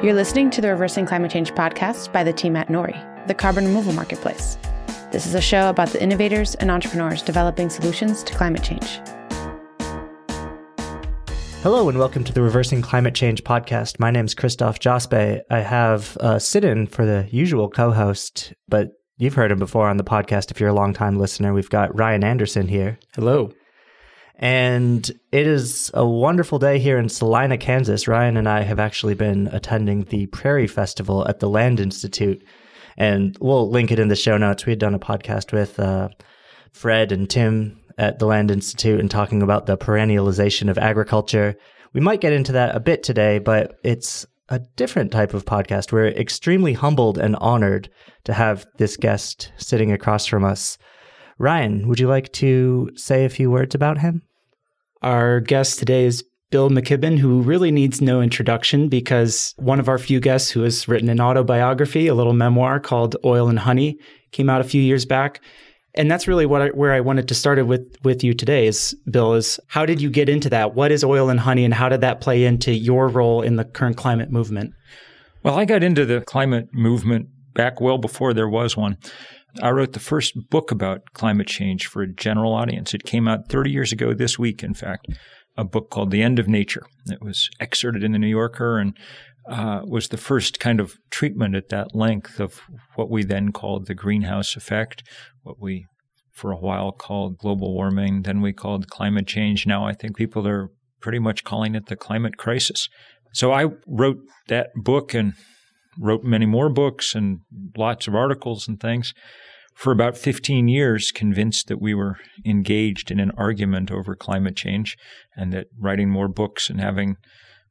You're listening to the Reversing Climate Change podcast by the team at Nori, the carbon removal marketplace. This is a show about the innovators and entrepreneurs developing solutions to climate change. Hello and welcome to the Reversing Climate Change podcast. My name is Christoph Jospe. I have a sit-in for the usual co-host, but you've heard him before on the podcast if you're a long-time listener. We've got Ryan Anderson here. Hello. And it is a wonderful day here in Salina, Kansas. Ryan and I have actually been attending the Prairie Festival at the Land Institute, and we'll link it in the show notes. We had done a podcast with Fred and Tim at the Land Institute and talking about the perennialization of agriculture. We might get into that a bit today, but it's a different type of podcast. We're extremely humbled and honored to have this guest sitting across from us. Ryan, would you like to say a few words about him? Our guest today is Bill McKibben, who really needs no introduction because one of our few guests who has written an autobiography, a little memoir called Oil and Honey, came out a few years back. And that's really what where I wanted to start with you today is, Bill, is how did you get into that? What is Oil and Honey and how did that play into your role in the current climate movement? Well, I got into the climate movement back well before there was one. I wrote the first book about climate change for a general audience. It came out 30 years ago this week, in fact, a book called The End of Nature. It was excerpted in The New Yorker and was the first kind of treatment at that length of what we then called the greenhouse effect, what we for a while called global warming, then we called climate change. Now I think people are pretty much calling it the climate crisis. So I wrote that book and wrote many more books and lots of articles and things for about 15 years, convinced that we were engaged in an argument over climate change and that writing more books and having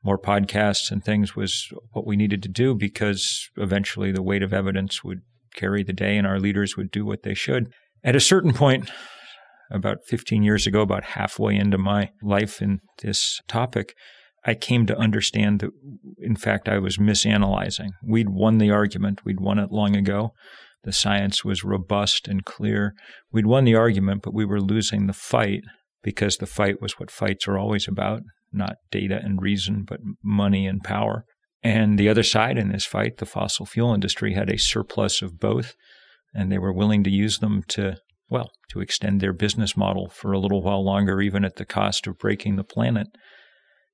more podcasts and things was what we needed to do because eventually the weight of evidence would carry the day and our leaders would do what they should. At a certain point, about 15 years ago, about halfway into my life in this topic, I came to understand that, in fact, I was misanalyzing. We'd won the argument. We'd won it long ago. The science was robust and clear. We'd won the argument, but we were losing the fight because the fight was what fights are always about, not data and reason, but money and power. And the other side in this fight, the fossil fuel industry, had a surplus of both, and they were willing to use them to extend their business model for a little while longer, even at the cost of breaking the planet.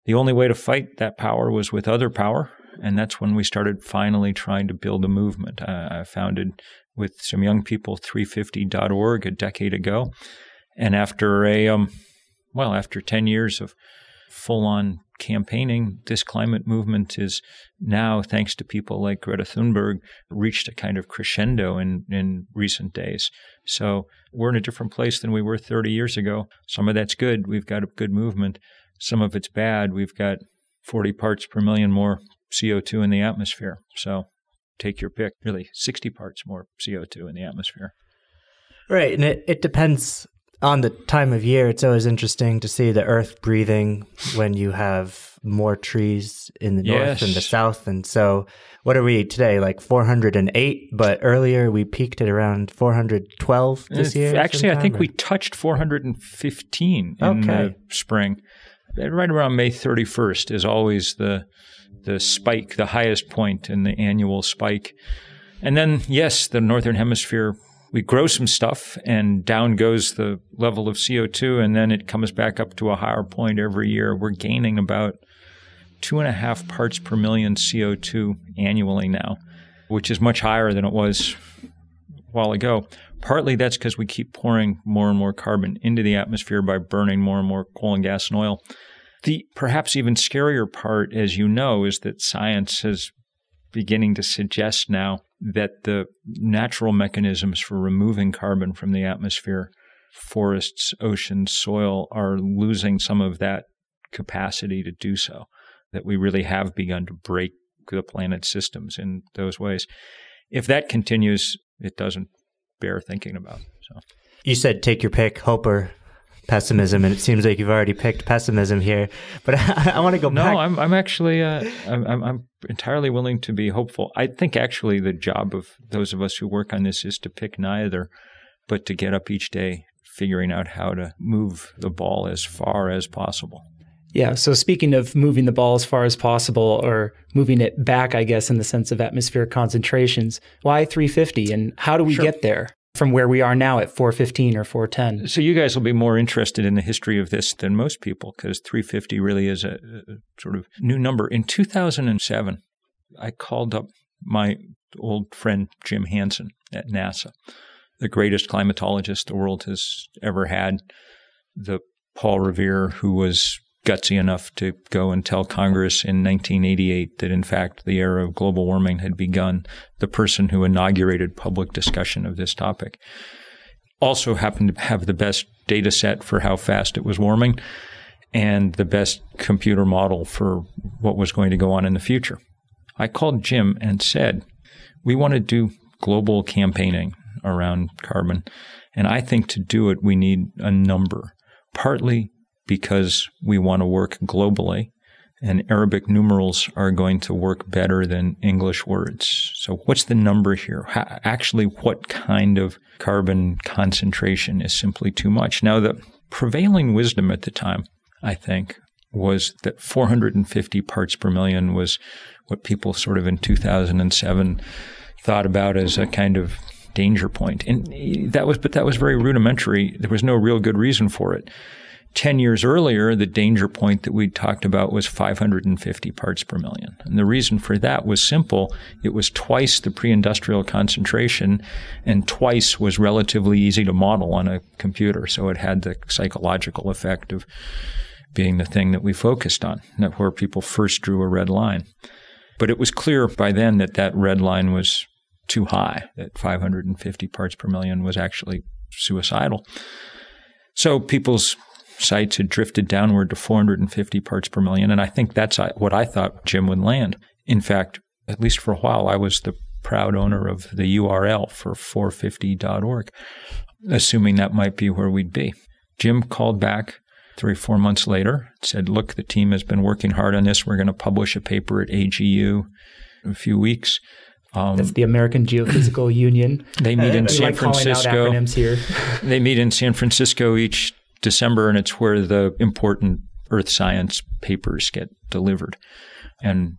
The only way to fight that power was with other power, and that's when we started finally trying to build a movement. I founded with some young people 350.org a decade ago, and after after 10 years of full-on campaigning, this climate movement is now, thanks to people like Greta Thunberg, reached a kind of crescendo in recent days. So we're in a different place than we were 30 years ago. Some of that's good. We've got a good movement. Some of it's bad. We've got 40 parts per million more CO2 in the atmosphere. So take your pick. Really, 60 parts more CO2 in the atmosphere. Right. And it depends on the time of year. It's always interesting to see the earth breathing when you have more trees in the north and the south. And so what are we today, like 408? But earlier we peaked at around 412 this year. Actually, I think we touched 415 in the spring. Right around May 31st is always the spike, the highest point in the annual spike. And then, yes, the northern hemisphere, we grow some stuff and down goes the level of CO2 and then it comes back up to a higher point every year. We're gaining about 2.5 parts per million CO2 annually now, which is much higher than it was a while ago. Partly that's because we keep pouring more and more carbon into the atmosphere by burning more and more coal and gas and oil. The perhaps even scarier part, as you know, is that science is beginning to suggest now that the natural mechanisms for removing carbon from the atmosphere, forests, oceans, soil, are losing some of that capacity to do so, that we really have begun to break the planet's systems in those ways. If that continues, it doesn't bear thinking about. So you said take your pick, hope or pessimism, and it seems like you've already picked pessimism here. But I want to go back. No, I'm actually I'm entirely willing to be hopeful. I think actually the job of those of us who work on this is to pick neither, but to get up each day figuring out how to move the ball as far as possible. Yeah. So speaking of moving the ball as far as possible, or moving it back, I guess, in the sense of atmospheric concentrations, why 350 and how do we get there from where we are now at 415 or 410? So you guys will be more interested in the history of this than most people, because 350 really is a sort of new number. In 2007, I called up my old friend Jim Hansen at NASA, the greatest climatologist the world has ever had, the Paul Revere who was gutsy enough to go and tell Congress in 1988 that, in fact, the era of global warming had begun, the person who inaugurated public discussion of this topic, also happened to have the best data set for how fast it was warming and the best computer model for what was going to go on in the future. I called Jim and said, we want to do global campaigning around carbon, and I think to do it, we need a number, partly because we want to work globally, and Arabic numerals are going to work better than English words. So what's the number here? Actually, what kind of carbon concentration is simply too much? Now, the prevailing wisdom at the time, I think, was that 450 parts per million was what people sort of in 2007 thought about as a kind of danger point. And that was very rudimentary. There was no real good reason for it. 10 years earlier, the danger point that we talked about was 550 parts per million. And the reason for that was simple. It was twice the pre-industrial concentration, and twice was relatively easy to model on a computer. So it had the psychological effect of being the thing that we focused on, where people first drew a red line. But it was clear by then that that red line was too high, that 550 parts per million was actually suicidal. So people's sites had drifted downward to 450 parts per million, and I think that's what I thought Jim would land. In fact, at least for a while, I was the proud owner of the URL for 450.org, assuming that might be where we'd be. Jim called back 3 or 4 months later, said, look, the team has been working hard on this. We're going to publish a paper at AGU in a few weeks. That's the American Geophysical Union. They meet in San Francisco. Calling out acronyms here. They meet in San Francisco each December, and it's where the important earth science papers get delivered. And,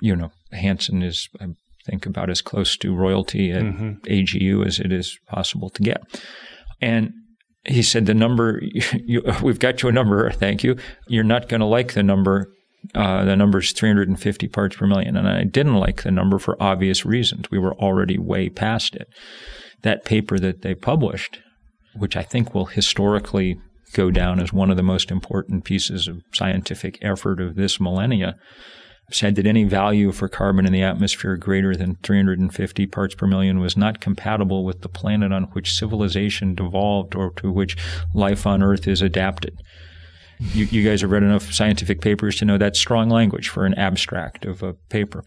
you know, Hansen is, I think, about as close to royalty at AGU as it is possible to get. And he said, the number, we've got you a number, thank you. You're not going to like the number. The number's 350 parts per million. And I didn't like the number for obvious reasons. We were already way past it. That paper that they published, which I think will historically go down as one of the most important pieces of scientific effort of this millennia, said that any value for carbon in the atmosphere greater than 350 parts per million was not compatible with the planet on which civilization devolved or to which life on Earth is adapted. You guys have read enough scientific papers to know that's strong language for an abstract of a paper.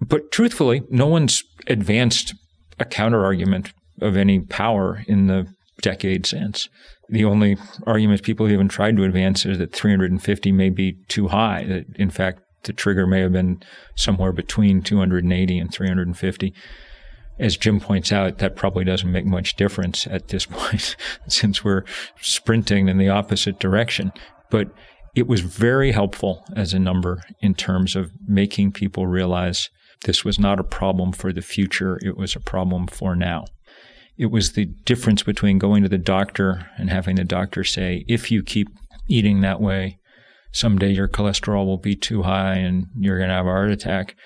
But truthfully, no one's advanced a counterargument of any power in the decade since. The only argument people have even tried to advance is that 350 may be too high, that in fact the trigger may have been somewhere between 280 and 350. As Jim points out, that probably doesn't make much difference at this point since we're sprinting in the opposite direction. But it was very helpful as a number in terms of making people realize this was not a problem for the future. It was a problem for now. It was the difference between going to the doctor and having the doctor say, if you keep eating that way, someday your cholesterol will be too high and you're going to have a heart attack.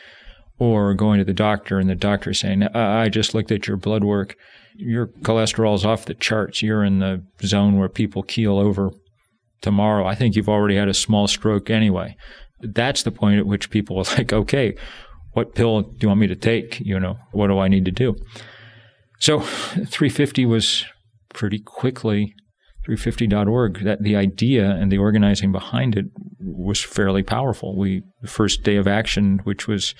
Or going to the doctor and the doctor saying, I just looked at your blood work. Your cholesterol's off the charts. You're in the zone where people keel over tomorrow. I think you've already had a small stroke anyway. That's the point at which people are like, okay, what pill do you want me to take? You know, what do I need to do? So 350 was pretty quickly, 350.org, that the idea and the organizing behind it was fairly powerful. The first day of action, which was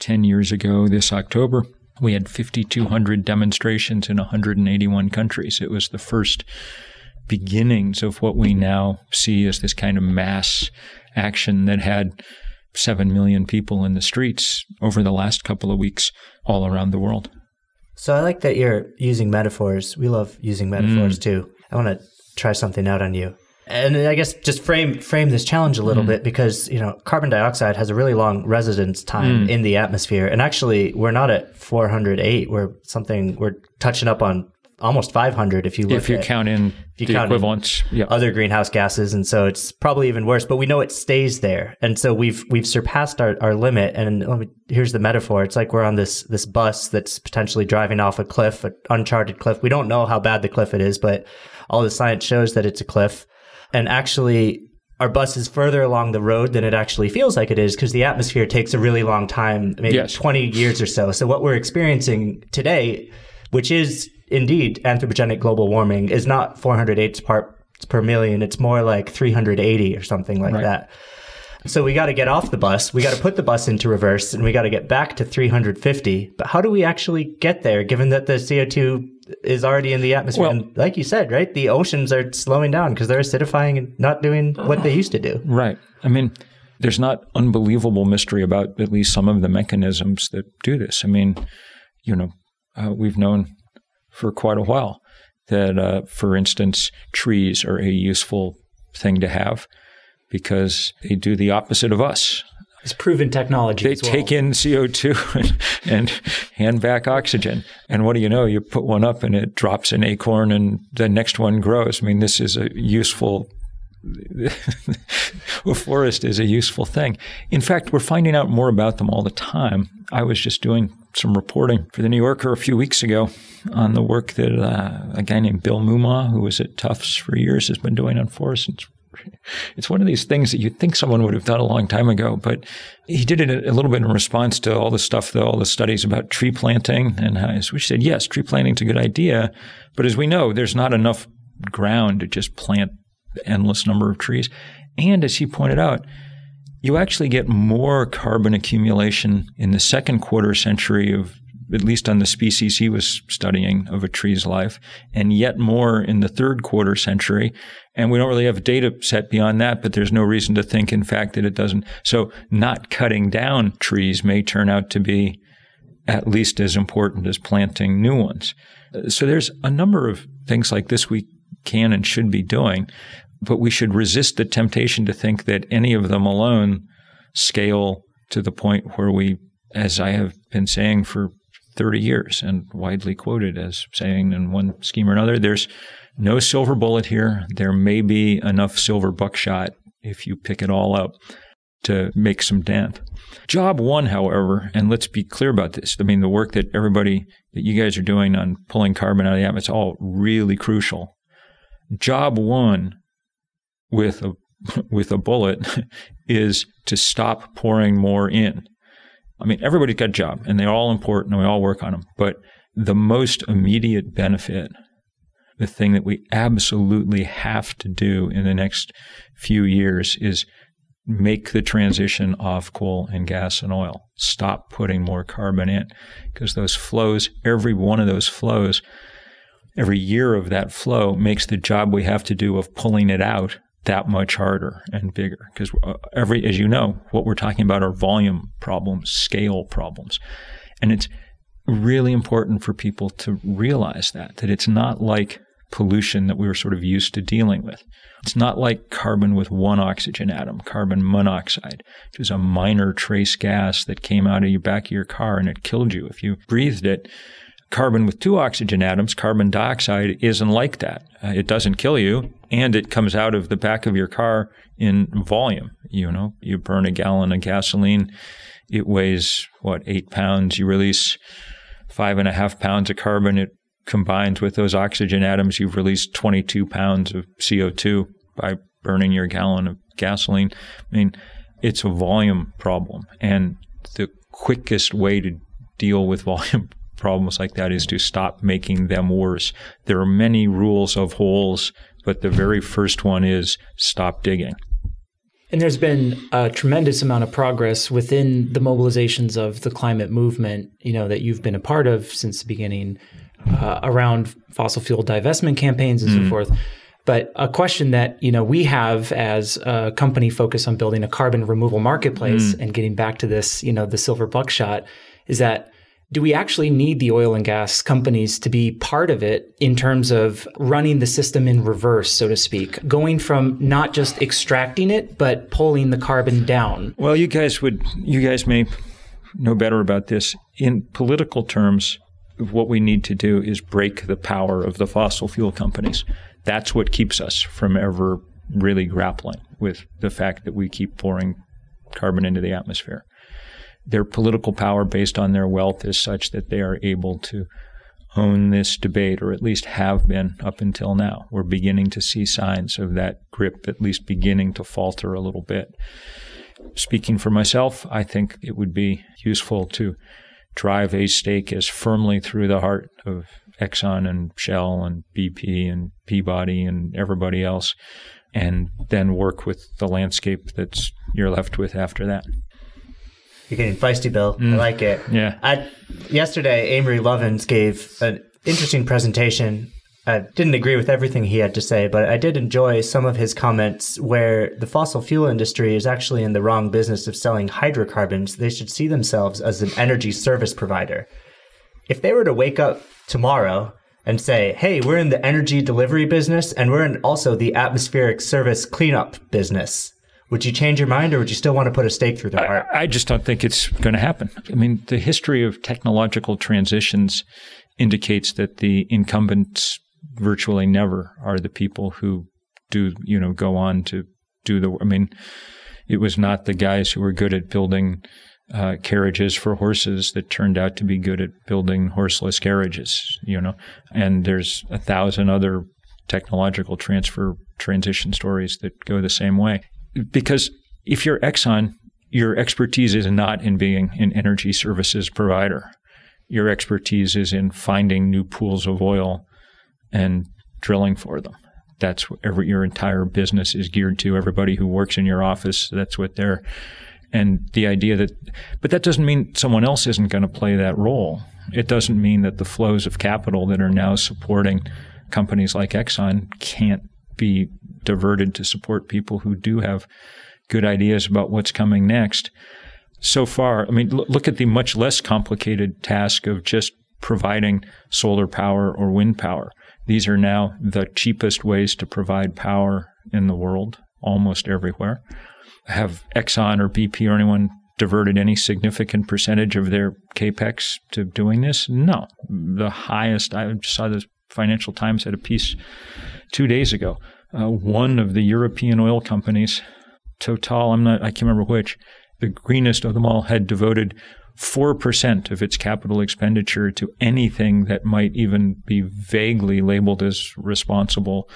10 years ago this October, we had 5,200 demonstrations in 181 countries. It was the first beginnings of what we now see as this kind of mass action that had 7 million people in the streets over the last couple of weeks all around the world. So I like that you're using metaphors. We love using metaphors too. I want to try something out on you. And I guess just frame this challenge a little bit, because, you know, carbon dioxide has a really long residence time in the atmosphere. And actually, we're not at 408. We're touching up on almost 500 if you look at it. If you count in the equivalents. Yep. Other greenhouse gases. And so it's probably even worse, but we know it stays there. And so we've surpassed our limit. And here's the metaphor. It's like we're on this bus that's potentially driving off a cliff, an uncharted cliff. We don't know how bad the cliff it is, but all the science shows that it's a cliff. And actually, our bus is further along the road than it actually feels like it is, because the atmosphere takes a really long time, maybe 20 years or so. So what we're experiencing today, which is indeed anthropogenic global warming, is not 408 parts per million. It's more like 380 or something like that. So we got to get off the bus. We got to put the bus into reverse, and we got to get back to 350. But how do we actually get there, given that the CO2 is already in the atmosphere? Well, and like you said, right, the oceans are slowing down because they're acidifying and not doing what they used to do. Right. I mean, there's not unbelievable mystery about at least some of the mechanisms that do this. I mean, you know, we've known for quite a while that, for instance, trees are a useful thing to have because they do the opposite of us. It's proven technology. They take in CO2 and hand back oxygen. And what do you know? You put one up and it drops an acorn and the next one grows. I mean, this is a useful – a forest is a useful thing. In fact, we're finding out more about them all the time. I was just doing some reporting for The New Yorker a few weeks ago on the work that a guy named Bill Mumma, who was at Tufts for years, has been doing on forests. It's one of these things that you'd think someone would have done a long time ago, but he did it a little bit in response to all the stuff, though, all the studies about tree planting. And we said, yes, tree planting's a good idea. But as we know, there's not enough ground to just plant the endless number of trees. And as he pointed out, you actually get more carbon accumulation in the second quarter century of, at least on the species he was studying, of a tree's life, and yet more in the third quarter century. And we don't really have a data set beyond that, but there's no reason to think, in fact, that it doesn't. So not cutting down trees may turn out to be at least as important as planting new ones. So there's a number of things like this we can and should be doing, but we should resist the temptation to think that any of them alone scale to the point where we, as I have been saying for 30 years and widely quoted as saying in one scheme or another, there's no silver bullet here. There may be enough silver buckshot if you pick it all up to make some dent. Job one, however, and let's be clear about this. I mean, the work that everybody, that you guys are doing on pulling carbon out of the atmosphere, it's all really crucial. Job one with a bullet is to stop pouring more in. I mean, everybody's got a job, and they're all important, and we all work on them. But the most immediate benefit, the thing that we absolutely have to do in the next few years, is make the transition off coal and gas and oil. Stop putting more carbon in, because those flows, every one of those flows, every year of that flow makes the job we have to do of pulling it out that much harder and bigger, because as you know, what we're talking about are volume problems, scale problems. And it's really important for people to realize that it's not like pollution that we were sort of used to dealing with. It's not like carbon with one oxygen atom, carbon monoxide, which is a minor trace gas that came out of the back of your car and it killed you if you breathed it. Carbon with two oxygen atoms, carbon dioxide, isn't like that. It doesn't kill you, and it comes out of the back of your car in volume. You know, you burn a gallon of gasoline, it weighs, 8 pounds. You release 5.5 pounds of carbon. It combines with those oxygen atoms. You've released 22 pounds of CO2 by burning your gallon of gasoline. I mean, it's a volume problem, and the quickest way to deal with volume problems like that is to stop making them worse. There are many rules of holes, but the very first one is stop digging. And there's been a tremendous amount of progress within the mobilizations of the climate movement, you know, that you've been a part of since the beginning, around fossil fuel divestment campaigns and so forth. But a question that, you know, we have as a company focused on building a carbon removal marketplace and getting back to this, you know, the silver buckshot, is that do we actually need the oil and gas companies to be part of it in terms of running the system in reverse, so to speak, going from not just extracting it, but pulling the carbon down? Well, you guys may know better about this. In political terms, what we need to do is break the power of the fossil fuel companies. That's what keeps us from ever really grappling with the fact that we keep pouring carbon into the atmosphere. Their political power based on their wealth is such that they are able to own this debate, or at least have been up until now. We're beginning to see signs of that grip at least beginning to falter a little bit. Speaking for myself, I think it would be useful to drive a stake as firmly through the heart of Exxon and Shell and BP and Peabody and everybody else, and then work with the landscape that you're left with after that. You're getting feisty, Bill. I like it. Yeah. Yesterday, Amory Lovins gave an interesting presentation. I didn't agree with everything he had to say, but I did enjoy some of his comments where the fossil fuel industry is actually in the wrong business of selling hydrocarbons. They should see themselves as an energy service provider. If they were to wake up tomorrow and say, hey, we're in the energy delivery business and we're in also the atmospheric service cleanup business, would you change your mind, or would you still want to put a stake through the heart? I just don't think it's going to happen. I mean, the history of technological transitions indicates that the incumbents virtually never are the people who do, go on to do the, it was not the guys who were good at building carriages for horses that turned out to be good at building horseless carriages, and there's 1,000 other technological transition stories that go the same way. Because if you're Exxon, your expertise is not in being an energy services provider. Your expertise is in finding new pools of oil and drilling for them. That's what your entire business is geared to. Everybody who works in your office, that's what they're. And the idea that, but that doesn't mean someone else isn't going to play that role. It doesn't mean that the flows of capital that are now supporting companies like Exxon can't be diverted to support people who do have good ideas about what's coming next. So far, look at the much less complicated task of just providing solar power or wind power. These are now the cheapest ways to provide power in the world, almost everywhere. Have Exxon or BP or anyone diverted any significant percentage of their capex to doing this? No. The highest, I saw the Financial Times had a piece 2 days ago. One of the European oil companies, Total, I can't remember which, the greenest of them all, had devoted 4% of its capital expenditure to anything that might even be vaguely labeled as responsible,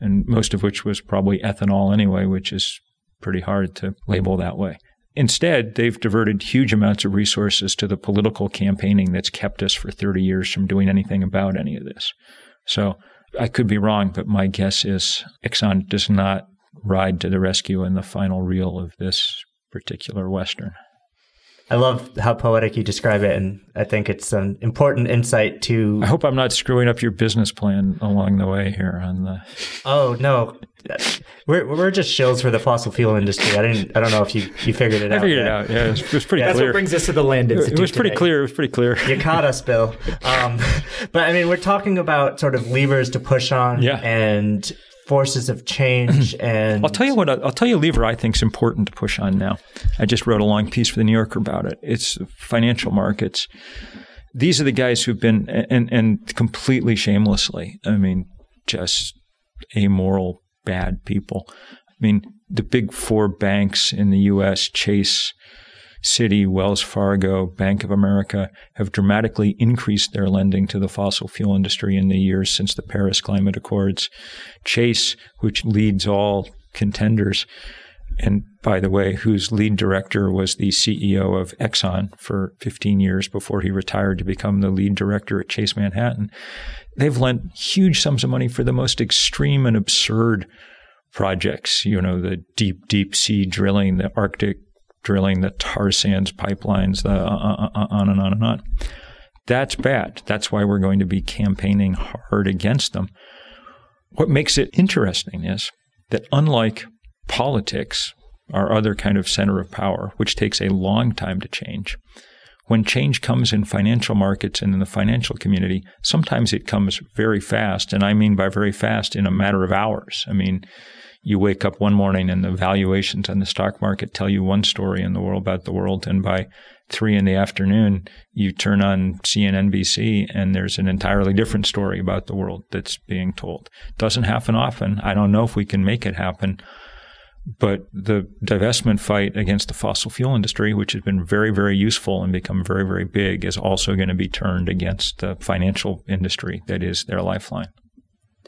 and most of which was probably ethanol anyway, which is pretty hard to label that way. Instead, they've diverted huge amounts of resources to the political campaigning that's kept us for 30 years from doing anything about any of this. So I could be wrong, but my guess is Exxon does not ride to the rescue in the final reel of this particular Western. I love how poetic you describe it, and I think it's an important insight to... I hope I'm not screwing up your business plan along the way here on the... Oh, no. We're just shills for the fossil fuel industry. I don't know if you figured it out. I figured it out, yeah. It was pretty clear. That's what brings us to the Land Institute. It was pretty clear. You caught us, Bill. But, we're talking about sort of levers to push on and forces of change and... I'll tell you a lever I think is important to push on now. I just wrote a long piece for The New Yorker about it. It's financial markets. These are the guys who've been, and completely shamelessly, just amoral, bad people. The big four banks in the U.S., Chase, Citi, Wells Fargo, Bank of America, have dramatically increased their lending to the fossil fuel industry in the years since the Paris Climate Accords. Chase, which leads all contenders, and by the way, whose lead director was the CEO of Exxon for 15 years before he retired to become the lead director at Chase Manhattan, they've lent huge sums of money for the most extreme and absurd projects, the deep sea drilling, the Arctic drilling, the tar sands pipelines, the on and on and on. That's bad. That's why we're going to be campaigning hard against them. What makes it interesting is that unlike politics, our other kind of center of power, which takes a long time to change, when change comes in financial markets and in the financial community, sometimes it comes very fast. And I mean by very fast in a matter of hours. I mean, you wake up one morning and the valuations on the stock market tell you one story in the world about the world. And by 3 p.m, you turn on CNBC and there's an entirely different story about the world that's being told. Doesn't happen often. I don't know if we can make it happen. But the divestment fight against the fossil fuel industry, which has been very, very useful and become very, very big, is also going to be turned against the financial industry that is their lifeline.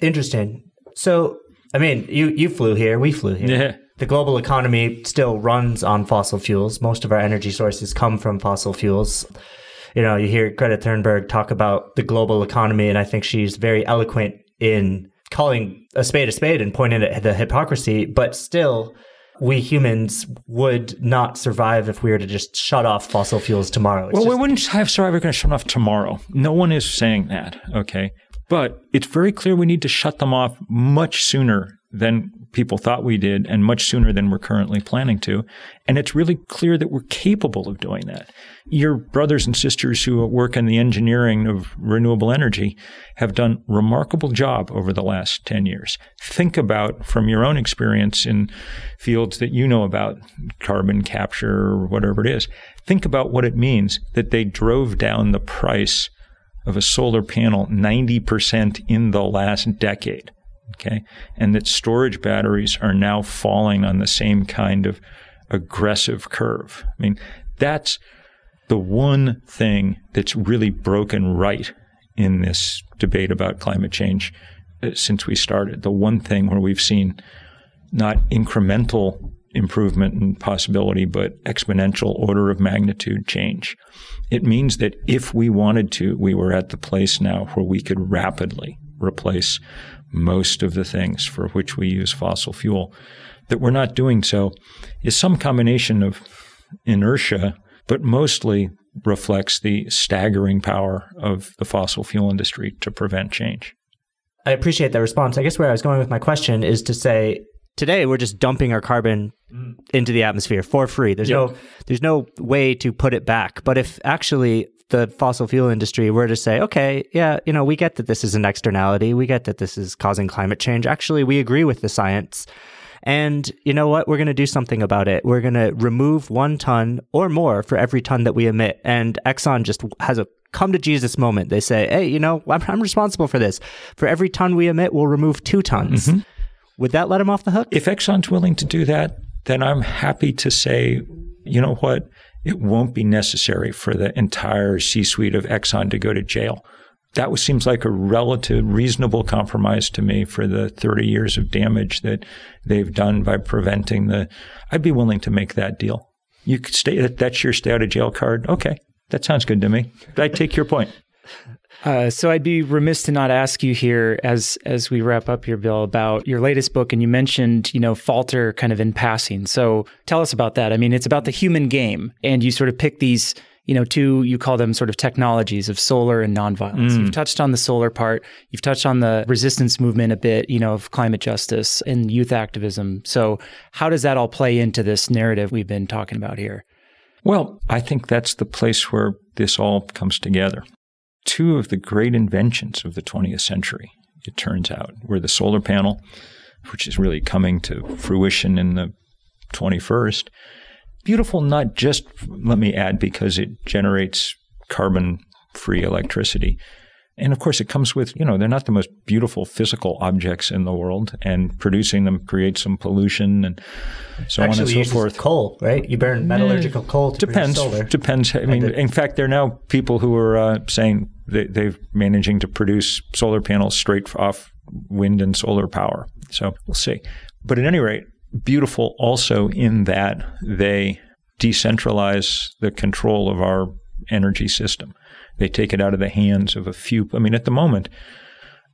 Interesting. So, I mean, you flew here. We flew here. Yeah. The global economy still runs on fossil fuels. Most of our energy sources come from fossil fuels. You know, you hear Greta Thunberg talk about the global economy, and I think she's very eloquent in calling a spade and pointing at the hypocrisy, but still we humans would not survive if we were to just shut off fossil fuels tomorrow. We wouldn't have survived if we were going to shut off tomorrow. No one is saying that, okay? But it's very clear we need to shut them off much sooner than people thought we did and much sooner than we're currently planning to. And it's really clear that we're capable of doing that. Your brothers and sisters who work in the engineering of renewable energy have done a remarkable job over the last 10 years. Think about, from your own experience in fields that you know about, carbon capture or whatever it is, think about what it means that they drove down the price of a solar panel 90% in the last decade. Okay, and that storage batteries are now falling on the same kind of aggressive curve. I mean, that's the one thing that's really broken right in this debate about climate change since we started. The one thing where we've seen not incremental improvement and possibility, but exponential order of magnitude change. It means that if we wanted to, we were at the place now where we could rapidly replace most of the things for which we use fossil fuel. That we're not doing so is some combination of inertia, but mostly reflects the staggering power of the fossil fuel industry to prevent change. I appreciate that response. I guess where I was going with my question is to say, today we're just dumping our carbon into the atmosphere for free. There's no way to put it back. But if actually the fossil fuel industry were to say, okay, yeah, you know, we get that this is an externality. We get that this is causing climate change. Actually, we agree with the science. And you know what? We're going to do something about it. We're going to remove 1 ton or more for every ton that we emit. And Exxon just has a come to Jesus moment. They say, hey, you know, I'm responsible for this. For every ton we emit, we'll remove 2 tons. Mm-hmm. Would that let them off the hook? If Exxon's willing to do that, then I'm happy to say, you know what? It won't be necessary for the entire C-suite of Exxon to go to jail. That seems like a relative reasonable compromise to me for the 30 years of damage that they've done by preventing the – I'd be willing to make that deal. You could stay – that's your stay out of jail card? Okay. That sounds good to me. I take your point. So I'd be remiss to not ask you here as we wrap up here, Bill, about your latest book. And you mentioned, you know, Falter kind of in passing. So tell us about that. I mean, it's about the human game. And you sort of pick these, you know, two, you call them sort of technologies of solar and nonviolence. You've touched on the solar part. You've touched on the resistance movement a bit, you know, of climate justice and youth activism. So how does that all play into this narrative we've been talking about here? Well, I think that's the place where this all comes together. Two of the great inventions of the 20th century, it turns out, were the solar panel, which is really coming to fruition in the 21st. Beautiful, not just, let me add, because it generates carbon-free electricity. And of course, it comes with, you know, they're not the most beautiful physical objects in the world, and producing them creates some pollution and so on and so forth. Coal, right? You burn metallurgical coal to produce solar. Depends. I mean, in fact, there are now people who are saying they're managing to produce solar panels straight off wind and solar power. So we'll see. But at any rate, beautiful also in that they decentralize the control of our energy system. They take it out of the hands of a few. I mean, at the moment,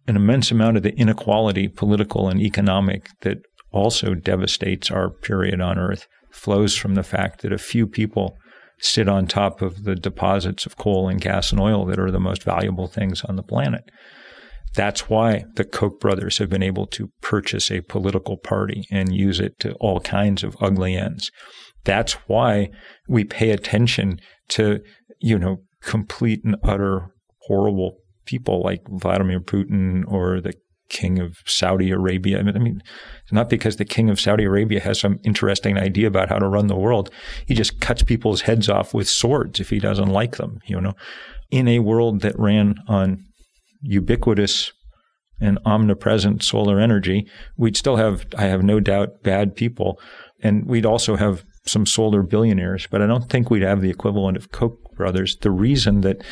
an immense amount of the inequality, political and economic, that also devastates our period on Earth flows from the fact that a few people sit on top of the deposits of coal and gas and oil that are the most valuable things on the planet. That's why the Koch brothers have been able to purchase a political party and use it to all kinds of ugly ends. That's why we pay attention to you know, complete and utter horrible people like Vladimir Putin or the King of Saudi Arabia. I mean, it's not because the King of Saudi Arabia has some interesting idea about how to run the world. He just cuts people's heads off with swords if he doesn't like them, you know. In a world that ran on ubiquitous and omnipresent solar energy, we'd still have, I have no doubt, bad people. And we'd also have some solar billionaires, but I don't think we'd have the equivalent of Koch brothers. The reason that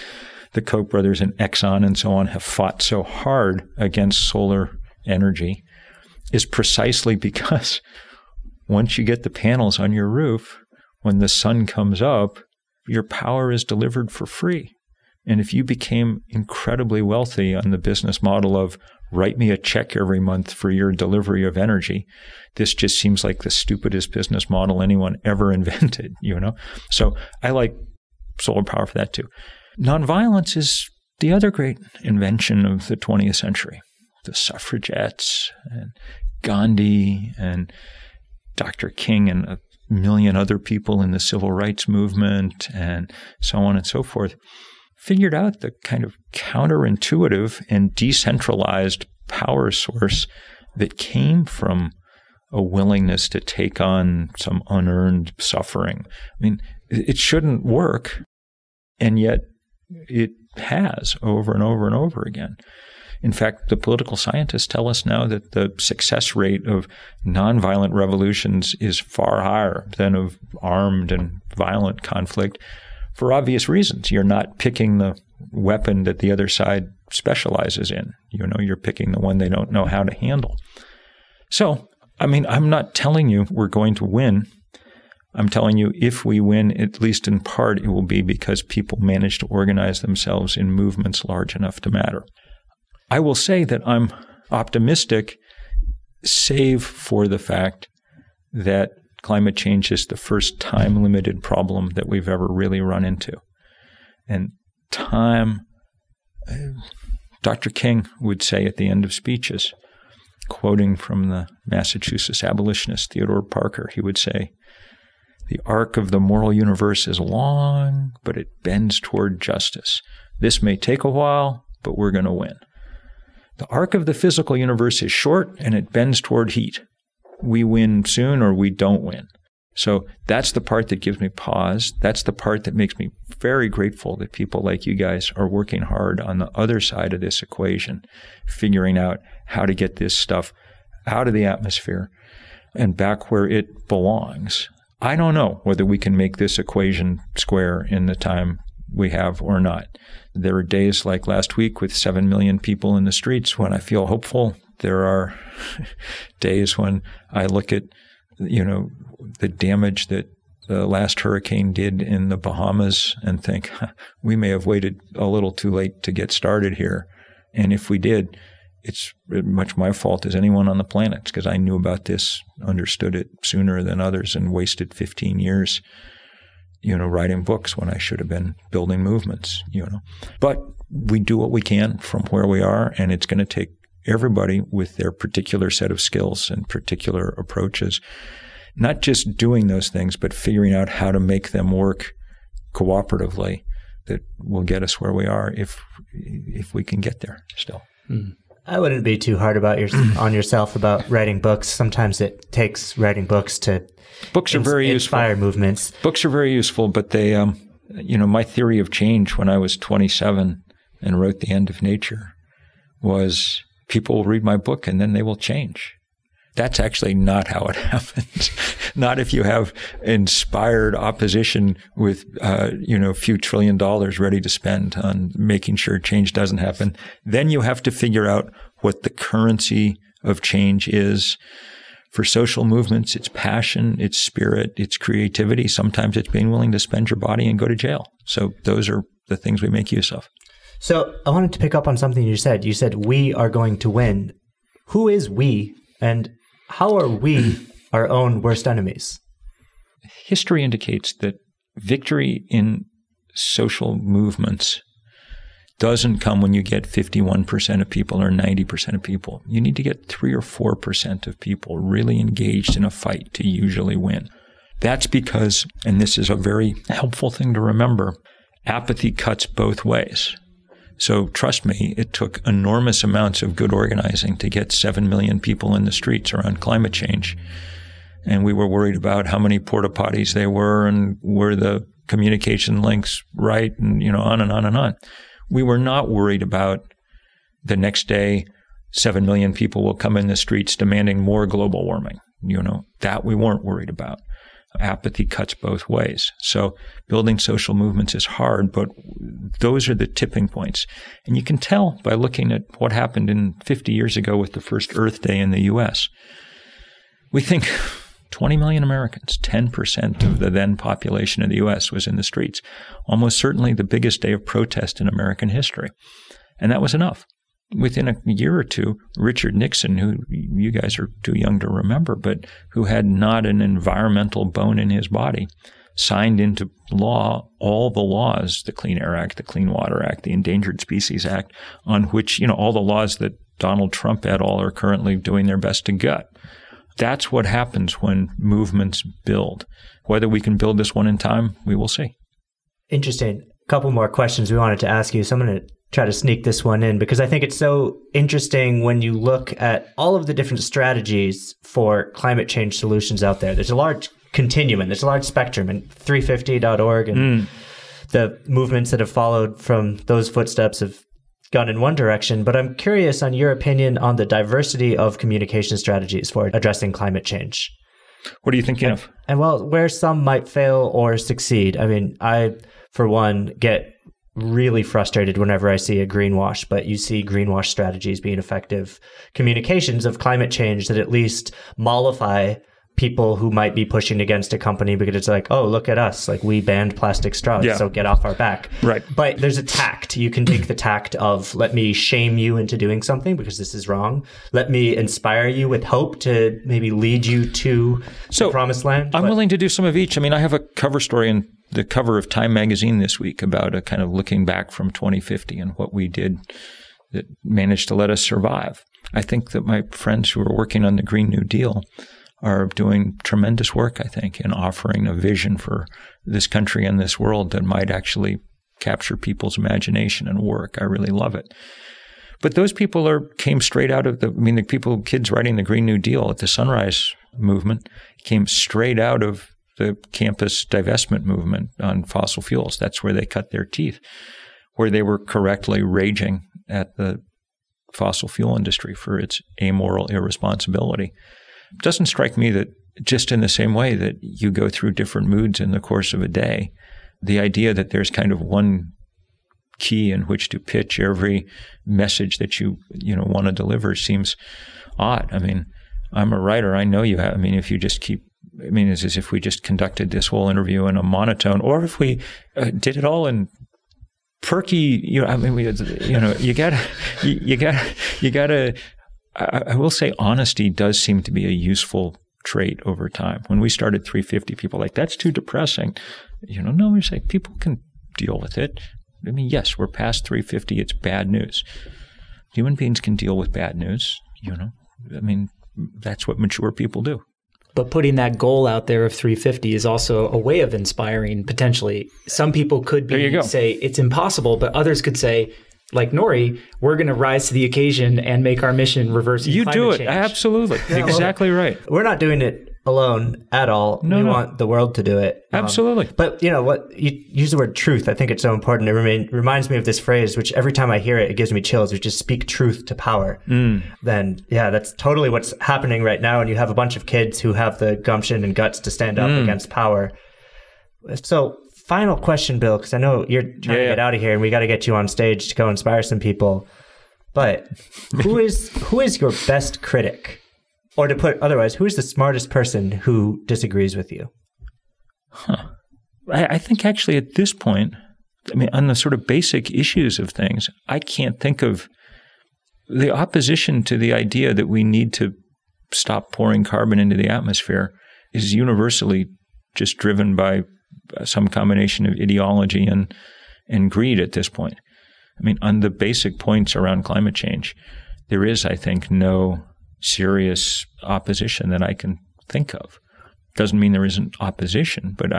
the Koch brothers and Exxon and so on have fought so hard against solar energy is precisely because once you get the panels on your roof, when the sun comes up, your power is delivered for free. And if you became incredibly wealthy on the business model of write me a check every month for your delivery of energy, this just seems like the stupidest business model anyone ever invented, you know? So I like solar power for that too. Nonviolence is the other great invention of the 20th century. The suffragettes and Gandhi and Dr. King and a million other people in the civil rights movement and so on and so forth figured out the kind of counterintuitive and decentralized power source that came from a willingness to take on some unearned suffering. I mean, it shouldn't work, and yet it has over and over and over again. In fact, the political scientists tell us now that the success rate of nonviolent revolutions is far higher than of armed and violent conflict for obvious reasons. You're not picking the weapon that the other side specializes in. You know, you're picking the one they don't know how to handle. So, I mean, I'm not telling you we're going to win. I'm telling you, if we win, at least in part, it will be because people manage to organize themselves in movements large enough to matter. I will say that I'm optimistic, save for the fact that climate change is the first time-limited problem that we've ever really run into. And time, Dr. King would say at the end of speeches, quoting from the Massachusetts abolitionist Theodore Parker, he would say, "The arc of the moral universe is long, but it bends toward justice. This may take a while, but we're going to win. The arc of the physical universe is short, and it bends toward heat. We win soon or we don't win." So that's the part that gives me pause. That's the part that makes me very grateful that people like you guys are working hard on the other side of this equation, figuring out how to get this stuff out of the atmosphere and back where it belongs. I don't know whether we can make this equation square in the time we have or not. There are days like last week with 7 million people in the streets when I feel hopeful. There are days when I look at, you know, the damage that the last hurricane did in the Bahamas and think, we may have waited a little too late to get started here. And if we did, it's as much my fault as anyone on the planet because I knew about this, understood it sooner than others, and wasted 15 years, you know, writing books when I should have been building movements, you know. But we do what we can from where we are, and it's going to take everybody with their particular set of skills and particular approaches, not just doing those things, but figuring out how to make them work cooperatively that will get us where we are if we can get there still. Mm. I wouldn't be too hard about yourself about writing books. Sometimes it takes writing books to inspire movements. Books are very useful, but they, you know, my theory of change when I was 27 and wrote The End of Nature was people will read my book and then they will change. That's actually not how it happens. Not if you have inspired opposition with, you know, a few trillion dollars ready to spend on making sure change doesn't happen. Then you have to figure out what the currency of change is. For social movements, it's passion, it's spirit, it's creativity. Sometimes it's being willing to spend your body and go to jail. So those are the things we make use of. So I wanted to pick up on something you said. You said, we are going to win. Who is we? And how are we our own worst enemies? History indicates that victory in social movements doesn't come when you get 51% of people or 90% of people. You need to get 3 or 4% of people really engaged in a fight to usually win. That's because, and this is a very helpful thing to remember, apathy cuts both ways. So trust me, it took enormous amounts of good organizing to get 7 million people in the streets around climate change. And we were worried about how many porta potties they were and were the communication links right and, you know, on and on and on. We were not worried about the next day, 7 million people will come in the streets demanding more global warming. You know, that we weren't worried about. Apathy cuts both ways. So building social movements is hard, but those are the tipping points. And you can tell by looking at what happened in 50 years ago with the first Earth Day in the U.S. We think 20 million Americans, 10% of the then population of the U.S. was in the streets. Almost certainly the biggest day of protest in American history. And that was enough. Within a year or two, Richard Nixon, who you guys are too young to remember, but who had not an environmental bone in his body, signed into law all the laws, the Clean Air Act, the Clean Water Act, the Endangered Species Act, on which, you know, all the laws that Donald Trump et al. Are currently doing their best to gut. That's what happens when movements build. Whether we can build this one in time, we will see. Interesting. A couple more questions we wanted to ask you. So I'm going to try to sneak this one in because I think it's so interesting when you look at all of the different strategies for climate change solutions out there. There's a large continuum, there's a large spectrum, and 350.org and the movements that have followed from those footsteps have gone in one direction. But I'm curious on your opinion on the diversity of communication strategies for addressing climate change. What are you thinking of? And well, where some might fail or succeed. I mean, I, for one, get really frustrated whenever I see a greenwash, but you see greenwash strategies being effective communications of climate change that at least mollify people who might be pushing against a company because it's like, oh, look at us, like we banned plastic straws, so get off our back. Right. But there's a tact. You can take the tact of let me shame you into doing something because this is wrong. Let me inspire you with hope to maybe lead you to the promised land. I'm willing to do some of each. I mean, I have a cover story in the cover of Time magazine this week about a kind of looking back from 2050 and what we did that managed to let us survive. I think that my friends who are working on the Green New Deal are doing tremendous work, I think, in offering a vision for this country and this world that might actually capture people's imagination and work. I really love it. But those people came straight out of the people, kids writing the Green New Deal at the Sunrise Movement came straight out of the campus divestment movement on fossil fuels. That's where they cut their teeth, where they were correctly raging at the fossil fuel industry for its amoral irresponsibility. It doesn't strike me that just in the same way that you go through different moods in the course of a day, the idea that there's kind of one key in which to pitch every message that you want to deliver seems odd. I mean, I'm a writer. I know you have. I mean, if you just keep it's as if we just conducted this whole interview in a monotone, or if we did it all in perky, you gotta, I will say honesty does seem to be a useful trait over time. When we started 350, people were like, that's too depressing. No, we say people can deal with it. I mean, yes, we're past 350. It's bad news. Human beings can deal with bad news. That's what mature people do. But putting that goal out there of 350 is also a way of inspiring, potentially. Some people could say it's impossible, but others could say, like Nori, we're going to rise to the occasion and make our mission reversing climate change. You do it. Absolutely. Exactly right. We're not doing it alone at all. We want the world to do it. Absolutely. But what you use the word truth. I think it's so important. It reminds me of this phrase, which every time I hear it, it gives me chills, which is speak truth to power. Then, that's totally what's happening right now. And you have a bunch of kids who have the gumption and guts to stand up against power. So final question, Bill, because I know you're trying to get out of here and we got to get you on stage to go inspire some people. But who is your best critic? Or to put otherwise, who is the smartest person who disagrees with you? I think actually at this point, on the sort of basic issues of things, I can't think of the opposition to the idea that we need to stop pouring carbon into the atmosphere is universally just driven by some combination of ideology and greed at this point. On the basic points around climate change, there is, I think, no serious opposition that I can think of. Doesn't mean there isn't opposition, but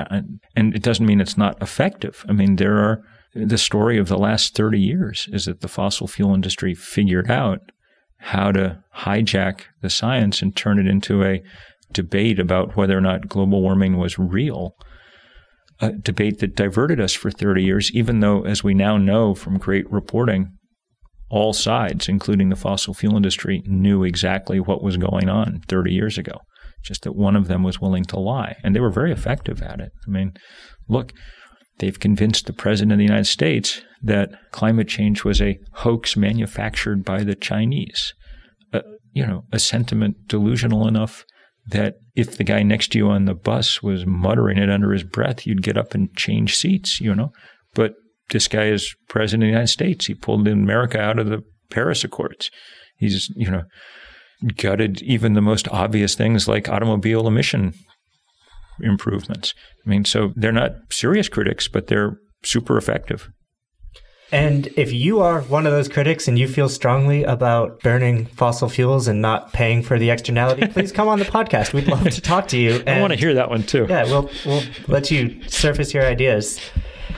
and it doesn't mean it's not effective. There are the story of the last 30 years is that the fossil fuel industry figured out how to hijack the science and turn it into a debate about whether or not global warming was real, a debate that diverted us for 30 years, even though, as we now know from great reporting, all sides, including the fossil fuel industry, knew exactly what was going on 30 years ago, just that one of them was willing to lie. And they were very effective at it. I mean, look, they've convinced the president of the United States that climate change was a hoax manufactured by the Chinese, a sentiment delusional enough that if the guy next to you on the bus was muttering it under his breath, you'd get up and change seats, But this guy is president of the United States. He pulled America out of the Paris Accords. He's, gutted even the most obvious things like automobile emission improvements. I mean, so they're not serious critics, but they're super effective. And if you are one of those critics and you feel strongly about burning fossil fuels and not paying for the externality, please come on the podcast. We'd love to talk to you. I want to hear that one too. Yeah, we'll let you surface your ideas.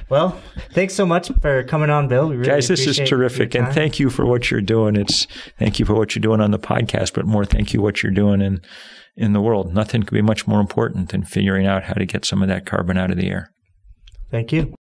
Well, thanks so much for coming on, Bill. We really Guys, this is terrific. And thank you for what you're doing. Thank you for what you're doing on the podcast, but more thank you what you're doing in the world. Nothing could be much more important than figuring out how to get some of that carbon out of the air. Thank you.